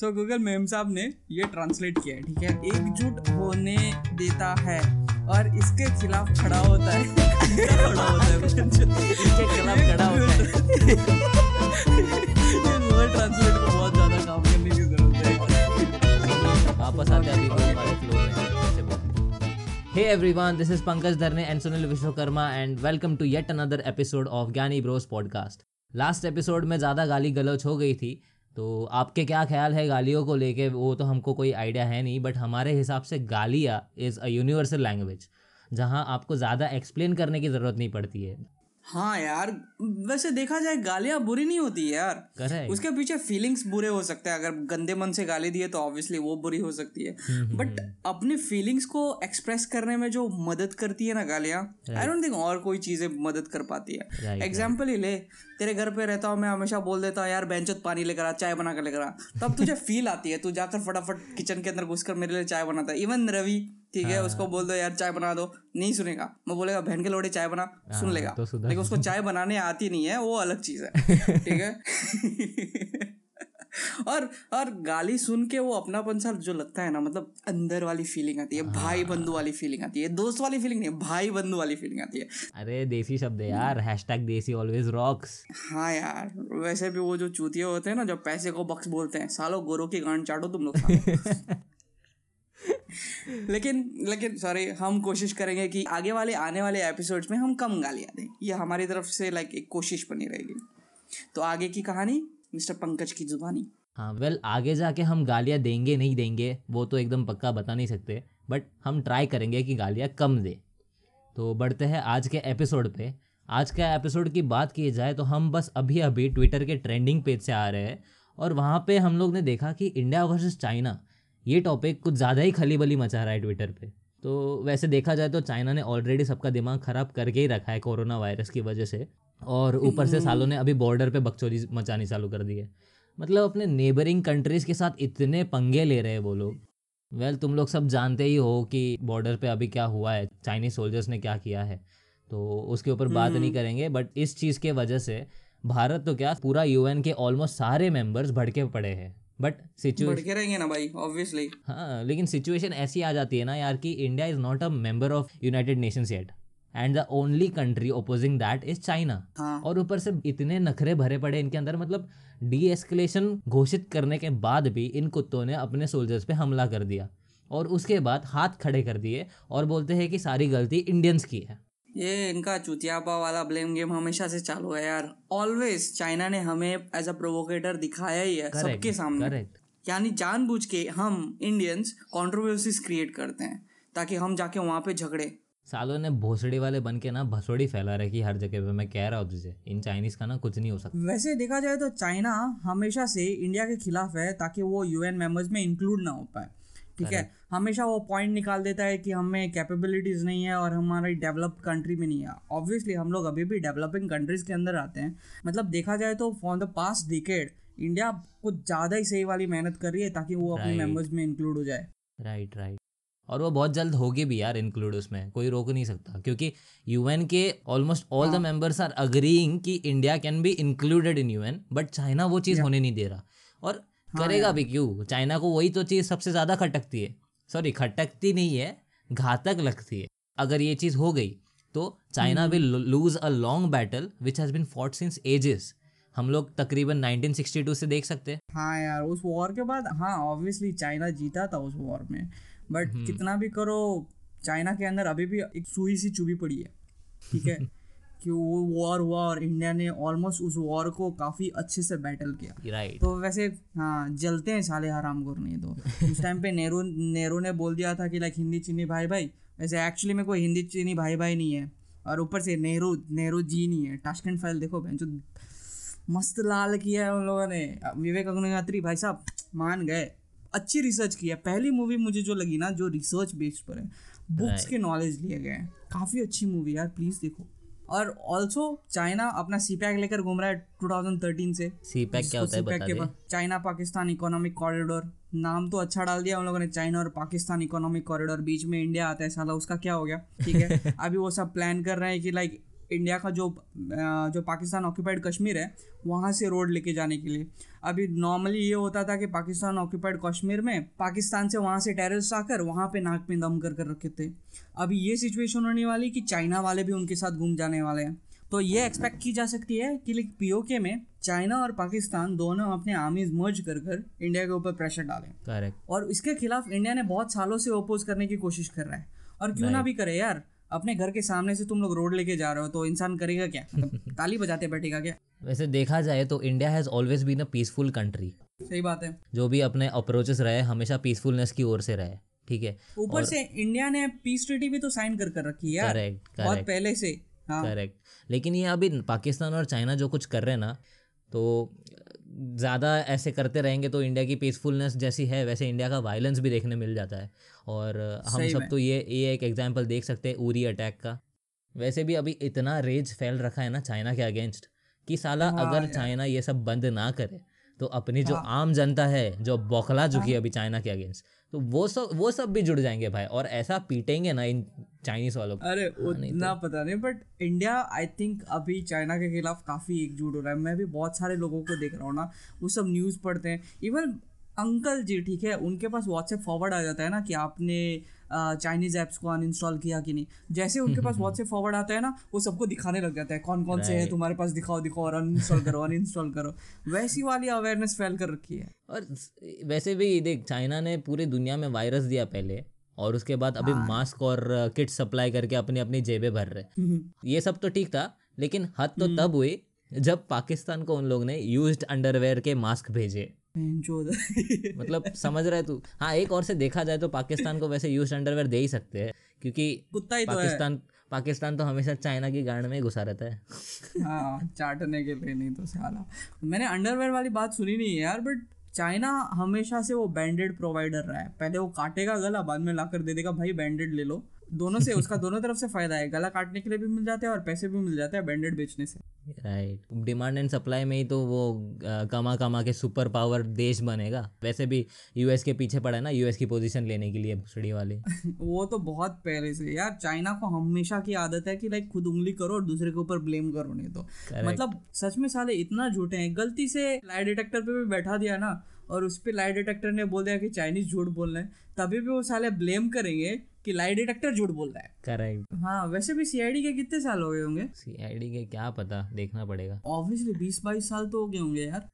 सो Google ma'am साहब ने ये ट्रांसलेट किया है, ठीक है, एकजुट होने देता है और इसके खिलाफ खड़ा होता है, खड़ा होता है, इसके खिलाफ खड़ा होता है। गूगल ट्रांसलेट को बहुत ज़्यादा काम करने की जरूरत है। वापस आते हैं अभी। Hey everyone, this is Pankaj Dharne and Sunil Vishwakarma and welcome to yet another episode of Gyani Bros podcast. Last episode में ज़्यादा गाली गलौच हो गई थी, तो आपके क्या ख्याल है गालियों को लेके? वो तो हमको कोई आइडिया है नहीं, बट हमारे हिसाब से गालियाँ इज़ अ यूनिवर्सल लैंग्वेज जहाँ आपको ज़्यादा एक्सप्लेन करने की ज़रूरत नहीं पड़ती है। हाँ यार, वैसे देखा जाए गालियाँ बुरी नहीं होती यार, करेक्ट। उसके पीछे फीलिंग्स बुरे हो सकते हैं, अगर गंदे मन से गाली दिए तो ऑब्वियसली वो बुरी हो सकती है, बट अपने फीलिंग्स को एक्सप्रेस करने में जो मदद करती है ना गालियाँ, आई डोंट थिंक और कोई चीज़ें मदद कर पाती है। एग्जाम्पल ही ले, तेरे घर पे रहता हूँ मैं, हमेशा बोल देता हूँ यार बेंचत पानी लेकर आ, चाय बनाकर लेकर आ, तब तुझे फील आती है, तू जाकर फटाफट किचन के अंदर घुसकर मेरे लिए चाय बनाता है। इवन रवि, ठीक है, उसको बोल दो यार चाय बना दो, नहीं सुनेगा, मैं बोलेगा बहन के लोड़े चाय बना, सुन लेगा, तो लेकिन उसको चाय बनाने आती नहीं है, वो अलग चीज है, ठीक है। और गाली सुन के वो अपनापन सा जो लगता है ना, मतलब अंदर वाली फीलिंग आती है, भाई बंधु वाली फीलिंग आती है, दोस्त वाली फीलिंग नहीं, भाई बंधु वाली फीलिंग आती है। अरे देसी शब्द है यार, हैशटैग देसी ऑलवेज रॉक्स। हाँ यार, वैसे भी वो जो चूतिये होते हैं ना, जो पैसे को बक्स बोलते हैं, सालों गोरों की गांड चाटो तुम लोग। लेकिन सॉरी, हम कोशिश करेंगे कि आगे वाले आने वाले एपिसोड्स में हम कम गालियाँ दें, ये हमारी तरफ से लाइक एक कोशिश बनी रहेगी। तो आगे की कहानी मिस्टर पंकज की जुबानी। हाँ वेल, आगे जाके हम गालियाँ देंगे नहीं देंगे वो तो एकदम पक्का बता नहीं सकते, बट हम ट्राई करेंगे कि गालियाँ कम दें। तो बढ़ते हैं आज के एपिसोड पे। आज के एपिसोड की बात की जाए तो हम बस अभी अभी ट्विटर के ट्रेंडिंग पेज से आ रहे हैं और वहाँ पर हम लोग ने देखा कि इंडिया वर्सेस चाइना, ये टॉपिक कुछ ज़्यादा ही खली बली मचा रहा है ट्विटर पे। तो वैसे देखा जाए तो चाइना ने ऑलरेडी सबका दिमाग ख़राब करके ही रखा है कोरोना वायरस की वजह से, और ऊपर से सालों ने अभी बॉर्डर पे बकचोदी मचानी चालू कर दी है। मतलब अपने नेबरिंग कंट्रीज़ के साथ इतने पंगे ले रहे हैं वो लोग। वेल, तुम लोग सब जानते ही हो कि बॉर्डर पर अभी क्या हुआ है, चाइनीज़ सोल्जर्स ने क्या किया है, तो उसके ऊपर बात नहीं करेंगे। बट इस चीज़ के वजह से भारत तो क्या, पूरा UN के ऑलमोस्ट सारे मेम्बर्स भड़के पड़े हैं। बट सिचुएशन रहेंगे ना भाई, ऑब्वियसली। हाँ, लेकिन सिचुएशन ऐसी आ जाती है ना यार कि India is not a member of United Nations yet and the only country opposing that is China. और ऊपर से इतने नखरे भरे पड़े इनके अंदर, मतलब डी एस्केलेशन घोषित करने के बाद भी इन कुत्तों ने अपने सोल्जर्स पे हमला कर दिया और उसके बाद हाथ खड़े कर दिए और बोलते हैं कि सारी गलती इंडियंस की है। ये इनका चुतियापा वाला ब्लेम गेम हमेशा से चालू है यार, ऑलवेज। चाइना ने हमें एज अ प्रोवोकेटर दिखाया ही है सबके सामने, यानी जानबूझ के हम इंडियंस कंट्रोवर्सीज क्रिएट करते हैं ताकि हम जाके वहाँ पे झगड़े। सालों ने भोसड़ी वाले बन के ना भसोड़ी फैला रहे कि हर जगह पे। मैं कह रहा हूँ तुझे, इन चाइनीज़ का ना कुछ नहीं हो सकता। वैसे देखा जाए तो चाइना हमेशा से इंडिया के खिलाफ है ताकि वो UN मेंबर्स में इंक्लूड ना हो पाए, ठीक है। हमेशा वो पॉइंट निकाल देता है कि हमें कैपेबिलिटीज़ नहीं है और हमारी डेवलप्ड कंट्री में नहीं है। ऑब्वियसली हम लोग अभी भी डेवलपिंग कंट्रीज़ के अंदर आते हैं। मतलब देखा जाए तो from the past decade India कुछ ज़्यादा ही सही वाली मेहनत कर रही है ताकि वो अपने मेंबर्स में इंक्लूड हो जाए। राइट। और वो बहुत जल्द होगी भी यार इंक्लूड, उसमें कोई रोक नहीं सकता, क्योंकि UN के almost all the members are agreeing कि India can be included in UN, but China वो चीज़ होने नहीं दे रहा। और करेगा भी क्यों? चाइना को वही तो चीज़ सबसे ज़्यादा खटकती है, सॉरी खटकती नहीं है, घातक लगती है। अगर ये चीज़ हो गई तो China will lose a long battle which has been fought since ages. हम लोग तकरीबन 1962 से देख सकते हैं। हाँ यार, उस वॉर के बाद, हाँ ऑब्वियसली चाइना जीता था उस वॉर में, बट कितना भी करो चाइना के अंदर अभी भी एक सुई सी चुभी पड़ी है, ठीक है। कि वो वॉर हुआ और इंडिया ने ऑलमोस्ट उस वॉर को काफ़ी अच्छे से बैटल किया, right। तो वैसे हाँ, जलते हैं साले हरामखोर नहीं तो। उस टाइम पे नेहरू ने बोल दिया था कि लाइक हिंदी चीनी भाई भाई, वैसे एक्चुअली में कोई हिंदी चीनी भाई भाई नहीं है, और ऊपर से नेहरू जी नहीं है। टाशकंद फाइल देखो बहन, जो मस्त लाल किया है उन लोगों ने। विवेक अग्निहोत्री भाई साहब मान गए, अच्छी रिसर्च की है। पहली मूवी मुझे जो लगी ना जो रिसर्च बेस्ड पर है, बुक्स के नॉलेज लिए गए हैं, काफ़ी अच्छी मूवी यार, प्लीज़ देखो। और ऑल्सो चाइना अपना CPEC लेकर घूम रहा है 2013 से। CPEC क्या होता है बता दे? चाइना पाकिस्तान इकोनॉमिक कॉरिडोर, नाम तो अच्छा डाल दिया उन लोगों ने, चाइना और पाकिस्तान इकोनॉमिक कॉरिडोर, बीच में इंडिया आता है, साला उसका क्या हो गया, ठीक है। अभी वो सब प्लान कर रहे हैं कि लाइक इंडिया का जो पाकिस्तान ऑक्यूपाइड कश्मीर है वहाँ से रोड लेके जाने के लिए। अभी नॉर्मली ये होता था कि पाकिस्तान ऑक्यूपाइड कश्मीर में पाकिस्तान से वहाँ से टेररिस्ट आकर वहाँ पे नाक में दम कर रखे थे। अभी ये सिचुएशन होने वाली कि चाइना वाले भी उनके साथ घूम जाने वाले हैं। तो ये एक्सपेक्ट की जा सकती है कि पीओके में चाइना और पाकिस्तान दोनों अपने आर्मीज मर्ज कर इंडिया के ऊपर प्रेशर डालें। करेक्ट। और इसके खिलाफ इंडिया ने बहुत सालों से ओपोज करने की कोशिश कर रहा है, और क्यों ना भी करे यार, अपने घर के सामने से तुम लोग रोड लेके जा रहे हो तो इंसान करेगा क्या, ताली बजाते बैठेगा क्या? वैसे देखा जाए तो India has always been a peaceful country. सही बात है। जो भी अपने अप्रोचेस रहे हमेशा पीसफुलनेस की ओर से रहे, ठीक है। ऊपर से इंडिया ने पीस ट्रीटी भी तो साइन कर रखी है। करेक्ट, बहुत पहले से। करेक्ट। लेकिन ये अभी पाकिस्तान और चाइना जो कुछ कर रहे हैं ना, तो ज़्यादा ऐसे करते रहेंगे तो इंडिया की पीसफुलनेस जैसी है वैसे इंडिया का वायलेंस भी देखने मिल जाता है। और हम सब तो ये एक एग्जांपल देख सकते हैं उरी अटैक का। वैसे भी अभी इतना रेज फैल रखा है ना चाइना के अगेंस्ट कि साला अगर चाइना ये सब बंद ना करे तो अपनी जो आम जनता है जो बौखला चुकी है अभी चाइना के अगेंस्ट, तो वो सब भी जुड़ जाएंगे भाई, और ऐसा पीटेंगे ना इन चाइनीज वालों को। अरे उतना पता नहीं, बट इंडिया आई थिंक अभी चाइना के खिलाफ काफ़ी एकजुट हो रहा है। मैं भी बहुत सारे लोगों को देख रहा हूँ ना, वो सब न्यूज़ पढ़ते हैं। इवन अंकल जी, ठीक है, उनके पास व्हाट्सएप फॉरवर्ड आ जाता है ना कि आपने चाइनीज़ ऐप्स को अनइंस्टॉल किया कि नहीं। जैसे उनके पास व्हाट्सएप फॉरवर्ड आता है ना, वो सबको दिखाने लग जाता है कौन कौन से है तुम्हारे पास, दिखाओ और अनइंस्टॉल करो अनइंस्टॉल करो। वैसी वाली अवेयरनेस फैल कर रखी है। और वैसे भी देख, चाइना ने पूरी दुनिया में वायरस दिया पहले, और उसके बाद अभी मास्क और किट सप्लाई करके अपनी अपनी जेबें भर रहे। ये सब तो ठीक था, लेकिन हद तो तब हुई जब पाकिस्तान को उन लोग ने यूज्ड अंडरवेयर के मास्क भेजे। मतलब समझ रहा है तू? हाँ, एक और से देखा जाए तो पाकिस्तान को वैसे यूज्ड अंडरवेयर दे ही सकते हैं, क्योंकि पाकिस्तान तो हमेशा चाइना की गांड में घुसा रहता है। हाँ, चाटने के लिए। नहीं तो साला, मैंने अंडरवेयर वाली बात सुनी नहीं है यार, बट चाइना हमेशा से वो बैंडेड प्रोवाइडर रहा है। पहले वो काटेगा गला, बाद में लाकर दे देगा भाई बैंडेड ले लो। दोनों से उसका दोनों तरफ से फायदा है, गला काटने के लिए भी मिल जाता है और पैसे भी मिल जाते हैं बैंडेड बेचने से। राइट, डिमांड एंड सप्लाई में ही तो वो कमा के सुपर पावर देश बनेगा। वैसे भी यूएस के पीछे पड़ा है ना, यूएस की पोजीशन लेने के लिए भुसड़ी वाले। वो तो बहुत पहले से यार, चाइना को हमेशा की आदत है कि लाइक खुद उंगली करो और दूसरे के ऊपर ब्लेम करो। नहीं तो मतलब सच में साले इतना झूठे हैं। गलती से लाई डिटेक्टर पे भी बैठा दिया ना, और उस पर लाई डिटेक्टर ने बोल दिया कि चाइनीज झूठ बोल रहे हैं, तभी भी वो साले ब्लेम करेंगे कि लाई डिटेक्टर झूठ बोल रहा है। करेक्ट। हाँ, वैसे भी सीआईडी के कितने साल हो गए होंगे? सीआईडी के क्या पता, देखना पड़ेगा। ऑब्वियसली 20-22 साल तो हो गए होंगे यार,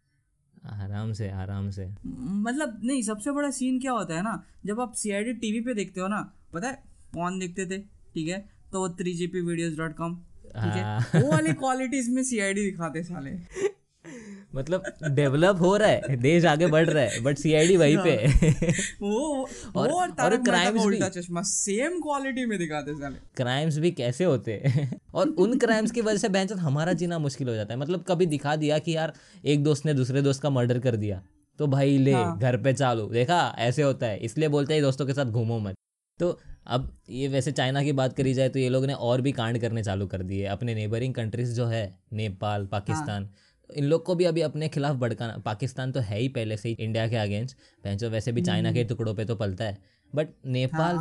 आराम से। मतलब नहीं, सबसे बड़ा सीन क्या होता है ना, जब आप सीआईडी टीवी पे देखते हो ना, पता है कौन देखते थे? ठीक है, तो 3gp.video.com, ठीक है, वो वाली क्वालिटीज में सीआईडी दिखाते साले। मतलब डेवलप हो रहा है देश, आगे बढ़ रहा है, बट सीआईडी वहीं पे। और क्राइम्स भी चश्मा सेम क्वालिटी में दिखाते साले। क्राइम्स भी कैसे होते हैं, और उन क्राइम्स की वजह से बहनचोद हमारा जीना मुश्किल हो जाता है। मतलब कभी दिखा दिया कि यार एक दोस्त ने दूसरे दोस्त का मर्डर कर दिया, तो भाई ले घर पे चालू, देखा ऐसे होता है, इसलिए बोलते हैं दोस्तों के साथ घूमो मत। तो अब ये वैसे चाइना की बात करी जाए तो ये लोग ने और भी कांड करने चालू कर दिए अपने नेबरिंग कंट्रीज जो है, नेपाल, पाकिस्तान, इन लोग को भी अभी अपने खिलाफ भड़काना। पाकिस्तान तो है ही पहले से ही इंडिया के अगेंस्ट, पहचो वैसे भी चाइना के टुकड़ों पे तो पलता है, बट नेपाल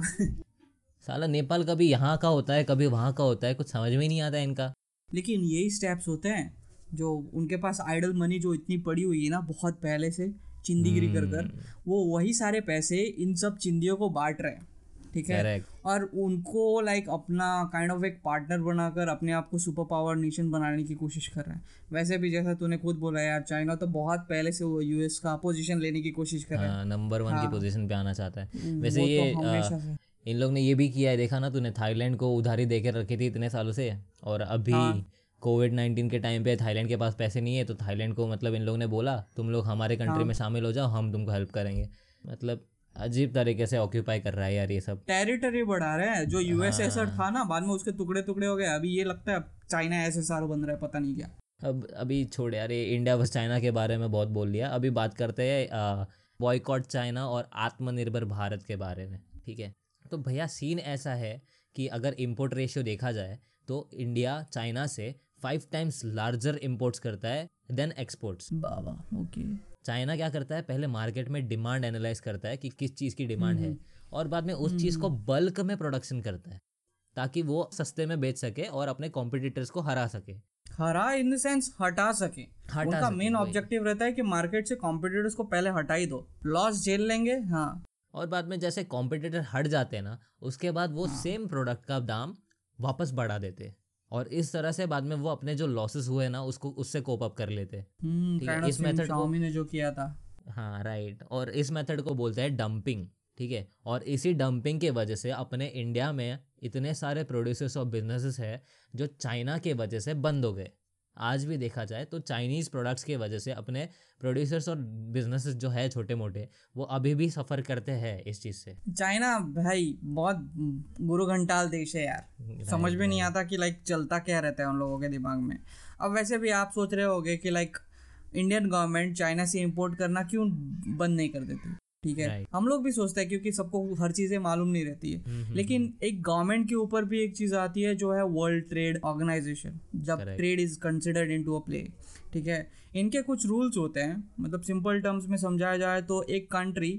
साला नेपाल कभी यहाँ का होता है कभी वहाँ का होता है, कुछ समझ में नहीं आता है इनका। लेकिन यही स्टेप्स होते हैं जो उनके पास आइडल मनी जो इतनी पड़ी हुई है ना बहुत पहले से चिंदीगिरी कर, वो वही सारे पैसे इन सब चिंदियों को बांट रहे हैं, ठीक है, और उनको लाइक अपना काइंड ऑफ एक पार्टनर बनाकर अपने आप को सुपर पावर नेशन बनाने की कोशिश कर रहे हैं। वैसे भी जैसा तूने खुद बोला यार, चाइना तो बहुत पहले से वो यूएस का पोजीशन लेने की कोशिश कर रहा है, नंबर वन की पोजीशन पे आना चाहता है। वैसे ये तो इन लोग ने ये भी किया है, देखा ना तूने, थाईलैंड को उधारी देकर रखी थी इतने सालों से, और अभी कोविड-19 के टाइम पे थाईलैंड के पास पैसे नहीं है, तो थाईलैंड को मतलब इन लोग ने बोला तुम लोग हमारे कंट्री में शामिल हो जाओ, हम तुमको हेल्प करेंगे। मतलब अजीब तरीके से ऑक्यूपाई कर रहा है यार ये सब, टेरिटरी बढ़ा रहा है। जो यूएसएसआर था ना, बाद में उसके टुकड़े टुकड़े हो गए, अभी ये लगता है चाइना एसएसआर बन रहा है, पता नहीं क्या। अब अभी छोड़ यार, इंडिया बस चाइना के बारे में बहुत बोल लिया, अभी बात करते हैं बॉयकॉट चाइना और आत्मनिर्भर भारत के बारे में, ठीक है। तो भैया सीन ऐसा है कि अगर इम्पोर्ट रेशियो देखा जाए तो इंडिया चाइना से 5 times लार्जर इम्पोर्ट्स करता है देन एक्सपोर्ट्स। बाबा, ओके। चाइना क्या करता है, पहले मार्केट में डिमांड एनालाइज करता है कि किस चीज़ की डिमांड है, और बाद में उस चीज़ को बल्क में प्रोडक्शन करता है। ताकि वो सस्ते में बेच सके और अपने कॉम्पिटिटर्स को हरा सके। हरा इन द सेंस हटा सके। उनका मेन ऑब्जेक्टिव रहता है कि मार्केट से कॉम्पिटिटर्स को पहले हटा ही दो, लॉस झेल लेंगे। हाँ, और बाद में जैसे कॉम्पिटिटर हट जाते हैं ना, उसके बाद वो सेम प्रोडक्ट का दाम वापस बढ़ा देते और इस तरह से बाद में वो अपने जो लॉसेस हुए ना उसको उससे कोप अप कर लेते। ठीक है, इस मेथड Xiaomi ने जो किया था। हाँ राइट, और इस मेथड को बोलते हैं डंपिंग। ठीक है, और इसी डंपिंग के वजह से अपने इंडिया में इतने सारे प्रोड्यूसर्स और बिजनेसेस है जो चाइना के वजह से बंद हो गए। आज भी देखा जाए तो चाइनीज़ प्रोडक्ट्स के वजह से अपने प्रोड्यूसर्स और बिजनेसेस जो है छोटे मोटे, वो अभी भी सफ़र करते हैं इस चीज़ से। चाइना भाई बहुत गुरु घंटाल देश है यार, समझ में नहीं आता कि लाइक चलता क्या रहता है उन लोगों के दिमाग में। अब वैसे भी आप सोच रहे होगे कि लाइक इंडियन गवर्नमेंट चाइना से इम्पोर्ट करना क्यों बंद नहीं कर देती। ठीक है, हम लोग भी सोचते हैं क्योंकि सबको हर चीजें मालूम नहीं रहती है, लेकिन एक गवर्नमेंट के ऊपर भी एक चीज आती है जो है वर्ल्ड ट्रेड ऑर्गेनाइजेशन, जब trade is considered into a play. ठीक है, इनके कुछ रूल्स होते हैं, मतलब सिंपल टर्म्स में समझाया जाए तो एक कंट्री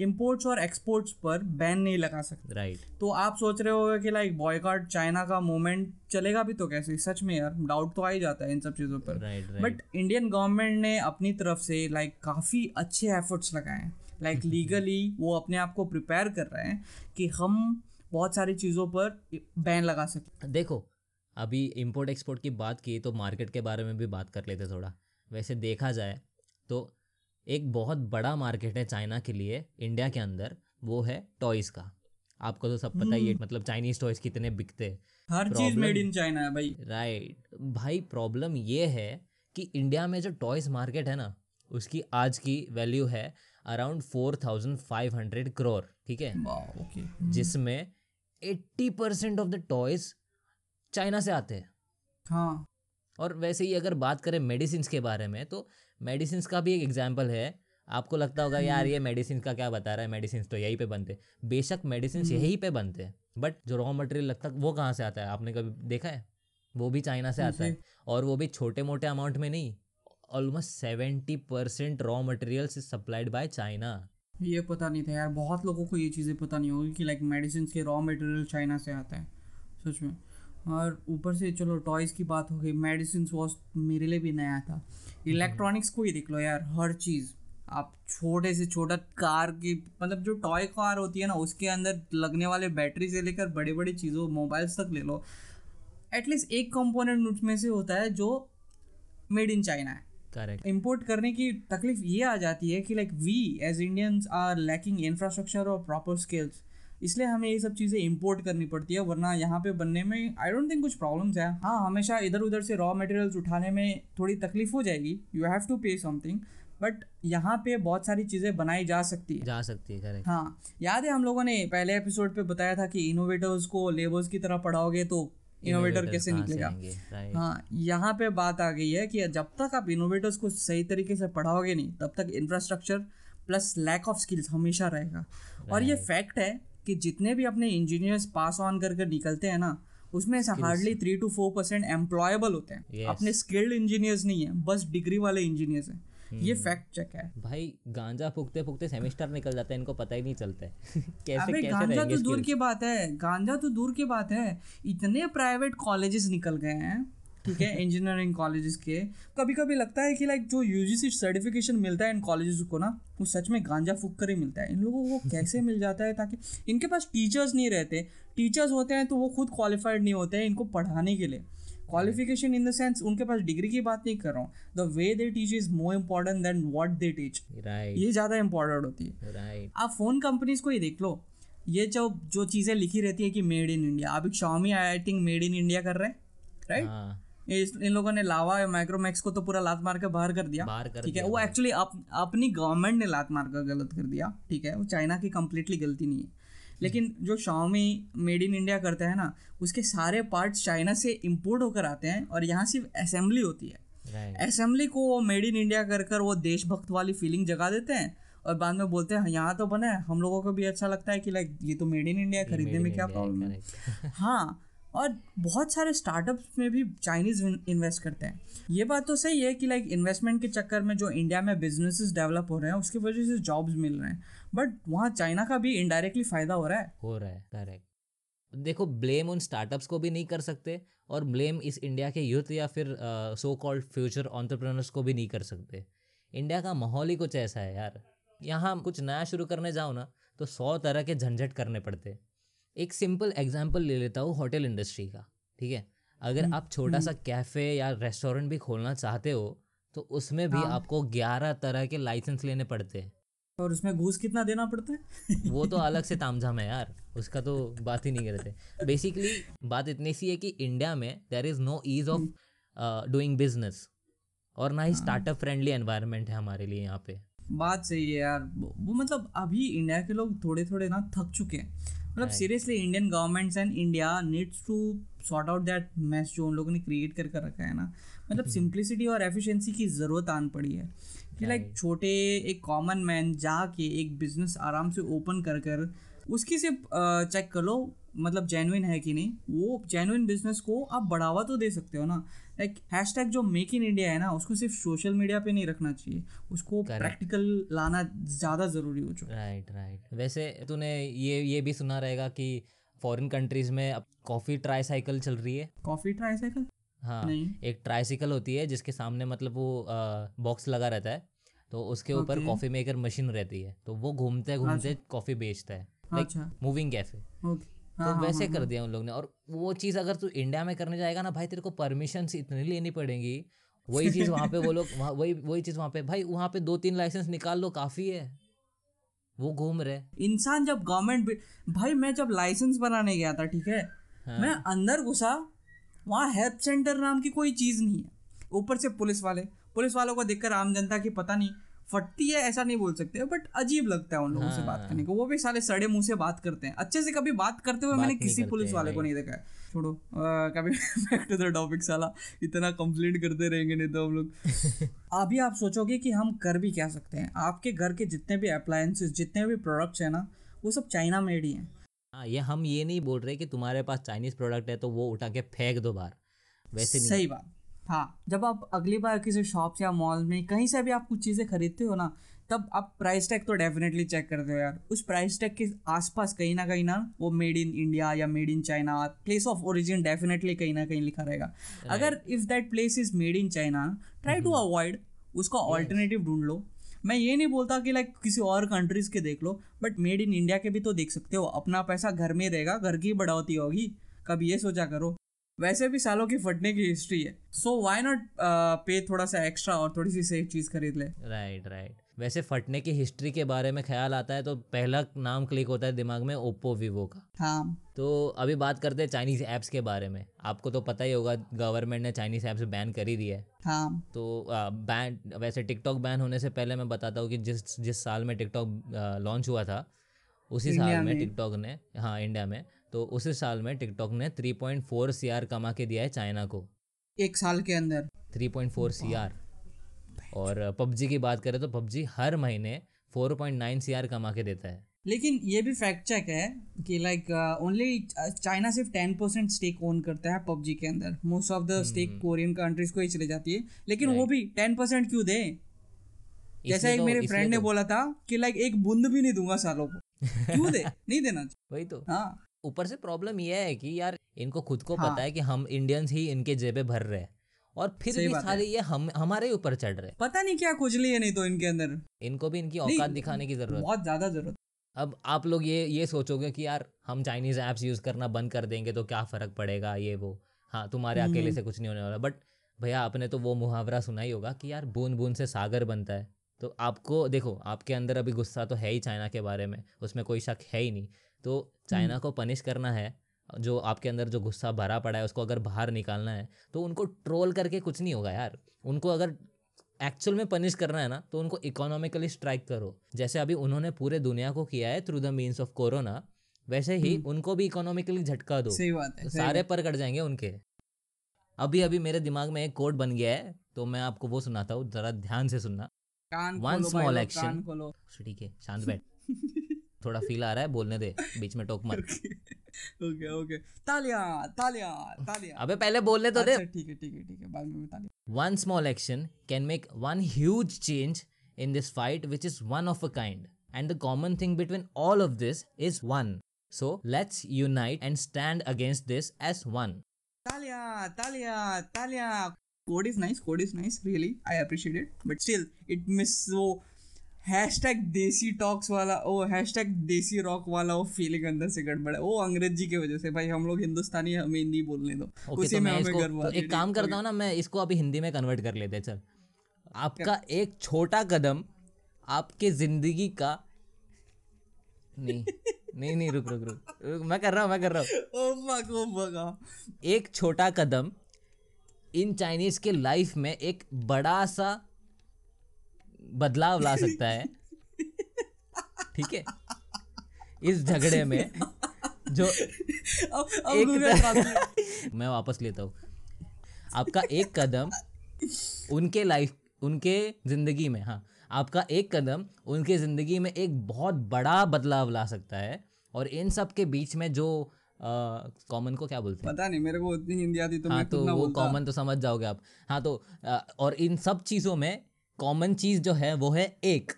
इम्पोर्ट्स और एक्सपोर्ट्स पर बैन नहीं लगा सकते। राइट, तो आप सोच रहे होगे कि लाइक बॉयकॉट चाइना का मूवमेंट चलेगा भी तो कैसे। सच में यार डाउट तो आ ही जाता है इन सब चीज़ों पर। बट इंडियन गवर्नमेंट ने अपनी तरफ से लाइक काफ़ी अच्छे एफर्ट्स लगाए हैं, लाइक लीगली वो अपने आप को प्रिपेयर कर रहे हैं कि हम बहुत सारी चीज़ों पर बैन लगा सकते। देखो अभी इम्पोर्ट एक्सपोर्ट की बात की तो मार्केट के बारे में भी बात कर लेते थोड़ा। वैसे देखा जाए तो एक बहुत बड़ा मार्केट है चाइना के लिए इंडिया के अंदर, वो है टॉयज़ का। आपको तो सब पता ही है, मतलब चाइनीज टॉयज़ कितने बिकते हैं, हर चीज मेड इन चाइना है भाई। राइट भाई, प्रॉब्लम ये है कि इंडिया में जो टॉयज़ मार्केट है ना, उसकी आज की वैल्यू है अराउंड 4500 करोड़। ठीक है, जिसमें 80% ऑफ द टॉयज़ चाइना से आते हैं। हाँ, और वैसे ही अगर बात करें मेडिसिन के बारे में तो मेडिसिन का भी एक एग्जाम्पल है। आपको लगता होगा यार ये मेडिसिन का क्या बता रहा है, मेडिसिन तो यहीं पे बनते। बेशक मेडिसिन यहीं पे बनते हैं, बट जो रॉ मटेरियल लगता है वो कहाँ से आता है, आपने कभी देखा है? वो भी चाइना से आता है, और वो भी छोटे मोटे अमाउंट में नहीं। Almost 70% raw material is supplied by China. ये पता नहीं था यार, बहुत लोगों को ये चीज़ें पता नहीं होगी कि लाइक मेडिसिन के रॉ मटेरियल चाइना से आता है सच में। और ऊपर से चलो टॉयज़ की बात हो गई, मेडिसिन वॉज मेरे लिए भी नया था। इलेक्ट्रॉनिक्स को ही देख लो यार, हर चीज़ आप छोटे से छोटा कार की, मतलब जो टॉय कार होती है ना उसके अंदर लगने वाले बैटरी से लेकर बड़े बड़े चीज़ों मोबाइल्स तक ले लो, एटलीस्ट एक कंपोनेंट उसमें से होता है जो मेड इन चाइना है। करेक्ट। इम्पोर्ट करने की तकलीफ ये आ जाती है कि like we as Indians are lacking infrastructure और प्रॉपर स्किल्स, इसलिए हमें ये सब चीज़ें इंपोर्ट करनी पड़ती है, वरना यहाँ पे बनने में आई डोंट थिंक कुछ प्रॉब्लम्स है। हाँ, हमेशा इधर उधर से रॉ मटेरियल्स उठाने में थोड़ी तकलीफ हो जाएगी, you have to pay something, but यहाँ पे बहुत सारी चीज़ें बनाई जा सकती है करेक्ट। हाँ, याद है हम लोगों ने पहले एपिसोड पे बताया था कि इनोवेटर्स को लेबर्स की तरह पढ़ाओगे तो इनोवेटर कैसे निकलेगा। हाँ, यहाँ पे बात आ गई है कि जब तक आप इनोवेटर्स को सही तरीके से पढ़ाओगे नहीं, तब तक infrastructure plus lack of skills हमेशा रहेगा। और ये फैक्ट है कि जितने भी अपने इंजीनियर्स पास ऑन कर निकलते हैं ना, उसमें से हार्डली 3 to 4% एम्प्लॉयबल होते हैं। yes. अपने स्किल्ड इंजीनियर्स नहीं है, बस डिग्री वाले इंजीनियर्स हैं। ये फैक्ट चेक है भाई। गांजा फूकते फूकते सेमेस्टर निकल जाता है, इनको पता ही नहीं चलता है। कैसे गांजा तो दूर की बात है, गांजा तो दूर की बात है, इतने प्राइवेट कॉलेजेस निकल गए हैं। ठीक है, इंजीनियरिंग कॉलेजेस के कभी कभी लगता है कि लाइक जो यूजीसी सर्टिफिकेशन मिलता है इन कॉलेजेस को ना, वो सच में गांजा फूक कर ही मिलता है। इन लोगों को कैसे मिल जाता है, ताकि इनके पास टीचर्स नहीं रहते, टीचर्स होते हैं तो वो खुद क्वालिफाइड नहीं होते हैं इनको पढ़ाने के लिए। क्वालिफिकेशन इन द सेंस उनके पास डिग्री की बात नहीं कर रहा हूँ, the way they teach is more important than what they teach. ये ज़्यादा इम्पॉर्टेंट होती है। आप फ़ोन कंपनीज को ही देख लो, ये जो चीज़ें लिखी रहती है कि मेड इन इंडिया, अभी Xiaomi I think made in India कर रहे हैं राइट। इन लोगों ने लावा या माइक्रोमैक्स को तो पूरा लात मार के बाहर कर दिया। ठीक है, वो एक्चुअली अपनी गवर्नमेंट ने लात मार कर गलत कर दिया। ठीक है, वो चाइना की कंप्लीटली गलती नहीं है, लेकिन जो Xiaomi मेड इन इंडिया करते हैं ना, उसके सारे पार्ट्स चाइना से इम्पोर्ट होकर आते हैं और यहाँ सिर्फ असेंबली होती है। असेंबली को वो मेड इन इंडिया कर वो देशभक्त वाली फीलिंग जगा देते हैं और बाद में बोलते हैं यहाँ तो बना है, हम लोगों को भी अच्छा लगता है कि लाइक ये तो मेड इन इंडिया, खरीदने में क्या प्रॉब्लम है। हाँ, और बहुत सारे स्टार्टअप्स में भी चाइनीज़ इन्वेस्ट करते हैं। ये बात तो सही है कि लाइक इन्वेस्टमेंट के चक्कर में जो इंडिया में बिजनेसेस डेवलप हो रहे हैं उसकी वजह से जॉब्स मिल रहे हैं, बट वहाँ चाइना का भी इनडायरेक्टली फ़ायदा हो रहा है। करेक्ट। देखो ब्लेम उन स्टार्टअप्स को भी नहीं कर सकते और ब्लेम इस इंडिया के यूथ या फिर सो कॉल्ड फ्यूचर एंटरप्रेन्योर्स को भी नहीं कर सकते। इंडिया का माहौल ही कुछ ऐसा है यार, यहाँ कुछ नया शुरू करने जाओ ना तो 100 तरह के झंझट करने पड़ते। एक सिंपल एग्जांपल ले लेता हूँ होटल इंडस्ट्री का, ठीक है। अगर आप छोटा सा कैफ़े या रेस्टोरेंट भी खोलना चाहते हो तो उसमें भी आपको 11 तरह के लाइसेंस लेने पड़ते हैं और उसमें घूस कितना देना पड़ता है वो तो अलग से तामझाम है यार, उसका तो बात ही नहीं करते। बेसिकली बात इतनी सी है कि इंडिया में there is no ease of doing business और ना ही स्टार्टअप फ्रेंडली एनवायरनमेंट है हमारे लिए यहाँ पे। बात सही है यार, वो मतलब अभी इंडिया के लोग थोड़े थोड़े ना थक चुके हैं। मतलब seriously Indian governments and India needs to sort out that mess जो उन लोगों ने क्रिएट कर कर रखा है ना। मतलब सिंप्लिसिटी और एफिशिएंसी की ज़रूरत आन पड़ी है कि लाइक छोटे एक कॉमन मैन जाके एक बिजनेस आराम से ओपन कर कर उसकी सिर्फ चेक कर लो मतलब जेन्युइन है कि नहीं। वो जेन्युइन बिजनेस को आप बढ़ावा तो दे सकते हो ना। लाइक हैशटैग जो मेक इन इंडिया है ना उसको सिर्फ सोशल मीडिया पे नहीं रखना चाहिए, उसको प्रैक्टिकल लाना ज़्यादा ज़रूरी हो चुका। राइट। वैसे तूने ये भी सुना रहेगा कि फॉरेन कंट्रीज में अब कॉफ़ी ट्राईसाइकिल चल रही है। Coffee tricycle? हाँ, एक ट्राईसाइकिल होती है जिसके सामने मतलब वो बॉक्स लगा रहता है तो उसके ऊपर कॉफ़ी मेकर मशीन रहती है तो वो घूमते घूमते कॉफ़ी बेचता है, लाइक मूविंग कैफे। तो वैसे कर दिया उन लोग ने। और वो चीज़ अगर तू इंडिया में करने जाएगा ना भाई, तेरे को परमिशन इतनी लेनी पड़ेंगी। वही चीज़ वहाँ पे वो लोग वही चीज़ वहाँ पे भाई, वहाँ पे 2-3 लाइसेंस निकाल लो, काफ़ी है। वो घूम रहे इंसान। जब गवर्नमेंट भाई, मैं जब लाइसेंस बनाने गया था, ठीक है, मैं अंदर घुसा, वहाँ हेल्प सेंटर नाम की कोई चीज़ नहीं है। ऊपर से पुलिस वालों को देखकर आम जनता की पता नहीं फटती है, ऐसा नहीं बोल सकते, बट अजीब लगता है उन लोगों से बात करने को। वो भी साले सड़े मुंह से बात करते हैं, अच्छे से कभी बात करते हुए मैंने किसी पुलिस वाले को नहीं देखा है। छोड़ो कभी बैक टू द टॉपिक, साला इतना कंप्लेंट करते रहेंगे नहीं तो हम लोग अभी आप सोचोगे कि हम कर भी क्या सकते हैं। आपके घर के जितने भी अप्लायंसेस, जितने भी प्रोडक्ट्स हैं ना, वो सब चाइना मेड ही हैं। हाँ, ये हम ये नहीं बोल रहे कि तुम्हारे पास चाइनीज़ प्रोडक्ट है तो वो उठा के फेंक दो बाहर, वैसे नहीं। सही बात। हाँ, जब आप अगली बार किसी शॉप या मॉल में कहीं से भी आप कुछ चीज़ें खरीदते हो ना, तब आप प्राइस टैग तो डेफिनेटली चेक करते हो यार। उस प्राइस टैग के आसपास कहीं ना वो मेड इन इंडिया या made in China, place of origin definitely कहीं ना कहीं लिखा रहेगा। अगर if that place is made in China, try to avoid, उसका ऑल्टरनेटिव ढूंढ लो। मैं ये नहीं बोलता कि लाइक किसी और कंट्रीज़ के देख लो, बट मेड इन इंडिया के भी तो देख सकते हो। अपना पैसा घर में रहेगा, घर की बढ़ोतरी होगी, कभी ये सोचा करो। वैसे भी सालों की फटने की हिस्ट्री है, सो व्हाई नॉट पे थोड़ा सा एक्स्ट्रा और थोड़ी सी सेफ चीज़ खरीद ले। राइट। वैसे फटने की हिस्ट्री के बारे में ख्याल आता है तो पहला नाम क्लिक होता है दिमाग में ओप्पो वीवो का। हाँ, तो अभी बात करते हैं चाइनीज़ ऐप्स के बारे में। आपको तो पता ही होगा गवर्नमेंट ने चाइनीज़ ऐप्स बैन कर ही दिया है। हाँ, तो बैन, वैसे टिकटॉक बैन होने से पहले मैं बताता हूँ कि जिस साल में टिकटॉक लॉन्च हुआ था उसी साल में टिकटॉक ने, हाँ इंडिया में, तो उसी साल में टिकटॉक ने 3.4 CR कमा के दिया है चाइना को, एक साल के अंदर 3.4 CR। और PUBG की बात करें तो PUBG हर महीने 4.9 CR कमा के देता है। लेकिन ये भी फैक्ट चेक है कि लाइक ओनली चाइना सिर्फ 10% स्टेक ओन करता है PUBG के अंदर। Most of the stake Korean countries को ही चले जाती है, लेकिन वो भी 10% क्यों दे। जैसा एक मेरे फ्रेंड ने बोला था कि लाइक एक बूंद भी नहीं दूंगा सालों को, क्यों दे, नहीं देना चाहिए। वही तो। हाँ, ऊपर से प्रॉब्लम यह है कि यार इनको खुद को पता है कि हम इंडियंस ही इनके जेबें भर रहे हैं और फिर भी सारे ये हमारे ऊपर चढ़ रहे हैं। पता नहीं क्या खुजली है नहीं तो इनके अंदर। इनको भी इनकी औकात दिखाने की जरूरत, बहुत ज्यादा जरूरत। अब आप लोग ये सोचोगे कि यार हम चाइनीज ऐप्स यूज करना बंद कर देंगे तो क्या फर्क पड़ेगा ये वो। हाँ, तुम्हारे अकेले से कुछ नहीं होने वाला। बट भैया आपने तो वो मुहावरा सुना ही होगा कि यार बूंद बूंद से सागर बनता है। तो आपको देखो, आपके अंदर अभी गुस्सा तो है ही चाइना के बारे में, उसमें कोई शक है ही नहीं। तो चाइना को पनिश करना है, जो आपके अंदर जो गुस्सा भरा पड़ा है उसको अगर बाहर निकालना है तो उनको ट्रोल करके कुछ नहीं होगा यार। उनको अगर एक्चुअल में पनिश करना है ना तो उनको इकोनॉमिकली स्ट्राइक करो, जैसे अभी उन्होंने पूरे दुनिया को किया है through the means of corona, वैसे ही उनको भी इकोनॉमिकली झटका दो। सही बात है, सारे पर कट जाएंगे उनके। अभी मेरे दिमाग में एक कोट बन गया है तो मैं आपको वो सुनाता हूँ, जरा ध्यान से सुनना। One small action, ठीक है शांत बैठ थोड़ा फील आ रहा है, बोलने दे, बीच में टोक मत। ओके। तालियां। अबे पहले बोलने तो दे। ठीक है बाद में तालियां। One small action can make one huge change in this fight which is one of a kind and the common thing between all of this is one. So let's unite and stand against this as one. Talia, Talia, Talia. Code is nice, really. I appreciate it. But still, it miss so #desi talks वाला वो #desi rock वाला वो feeling अंदर से गड़बड़ा वो अंग्रेजी के वजह से भाई हम लोग हिंदुस्तानी हमें हिंदी बोलने दो okay, उसी तो में हमें गर्व आता है। एक काम करता हूँ ना मैं इसको अभी हिंदी में कन्वर्ट कर लेते हैं। चल आपका एक छोटा कदम आपके जिंदगी का नहीं नहीं नहीं रुक रुक रुक, रुक मैं कर रहा हूँ एक छोटा कदम इन चाइनीज के लाइफ में एक बड़ा सा बदलाव ला सकता है। ठीक है इस झगड़े में जो एक मैं वापस लेता हूँ आपका एक कदम उनके लाइफ उनके जिंदगी में हाँ आपका एक कदम उनके जिंदगी में एक बहुत बड़ा बदलाव ला सकता है। और इन सब के बीच में जो कॉमन को क्या बोलते हैं पता नहीं मेरे को उतनी हिंदी आती तो हाँ तो वो कॉमन तो समझ जाओगे आप हाँ तो और इन सब चीज़ों में कॉमन चीज जो है वो है एक।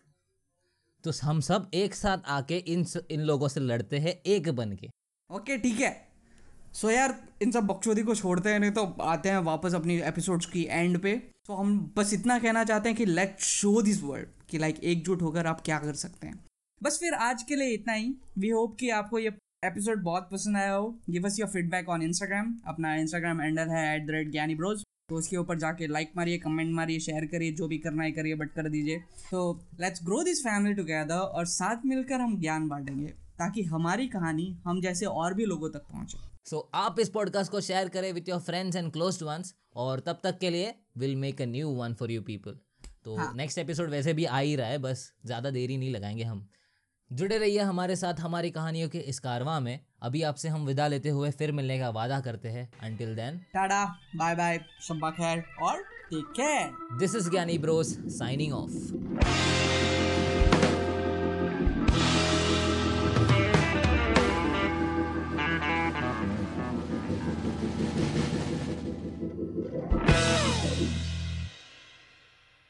तो हम सब एक साथ आके इन लोगों से लड़ते हैं एक बन के। ओके ठीक है सो यार इन सब बकचोदी को छोड़ते हैं नहीं तो आते हैं वापस अपनी एपिसोड्स की एंड पे। तो हम बस इतना कहना चाहते हैं कि लेट्स शो दिस वर्ल्ड कि लाइक एकजुट होकर आप क्या कर सकते हैं। बस फिर आज के लिए इतना ही। वी होप कि आपको ये एपिसोड बहुत पसंद आया हो। Give us your feedback on Instagram. अपना इंस्टाग्राम हैंडल है @GyaniBros तो उसके ऊपर जाके लाइक मारिए कमेंट मारिए शेयर करिए जो भी करना है करिए बट कर दीजिए। तो let's grow this family together और साथ मिलकर हम ज्ञान बांटेंगे ताकि हमारी कहानी हम जैसे और भी लोगों तक पहुंचे। सो आप इस पॉडकास्ट को शेयर करें with your friends and closed ones और तब तक के लिए will make a new one for you people. तो नेक्स्ट एपिसोड वैसे भी आ ही रहा है बस ज़्यादा देरी नहीं लगाएंगे हम। जुड़े रहिए हमारे साथ हमारी कहानियों के इस कारवां में। अभी आपसे हम विदा लेते हुए फिर मिलने का वादा करते हैं। Until then tata bye bye शब्बा खैर और take care. This is Gyani Bros signing of.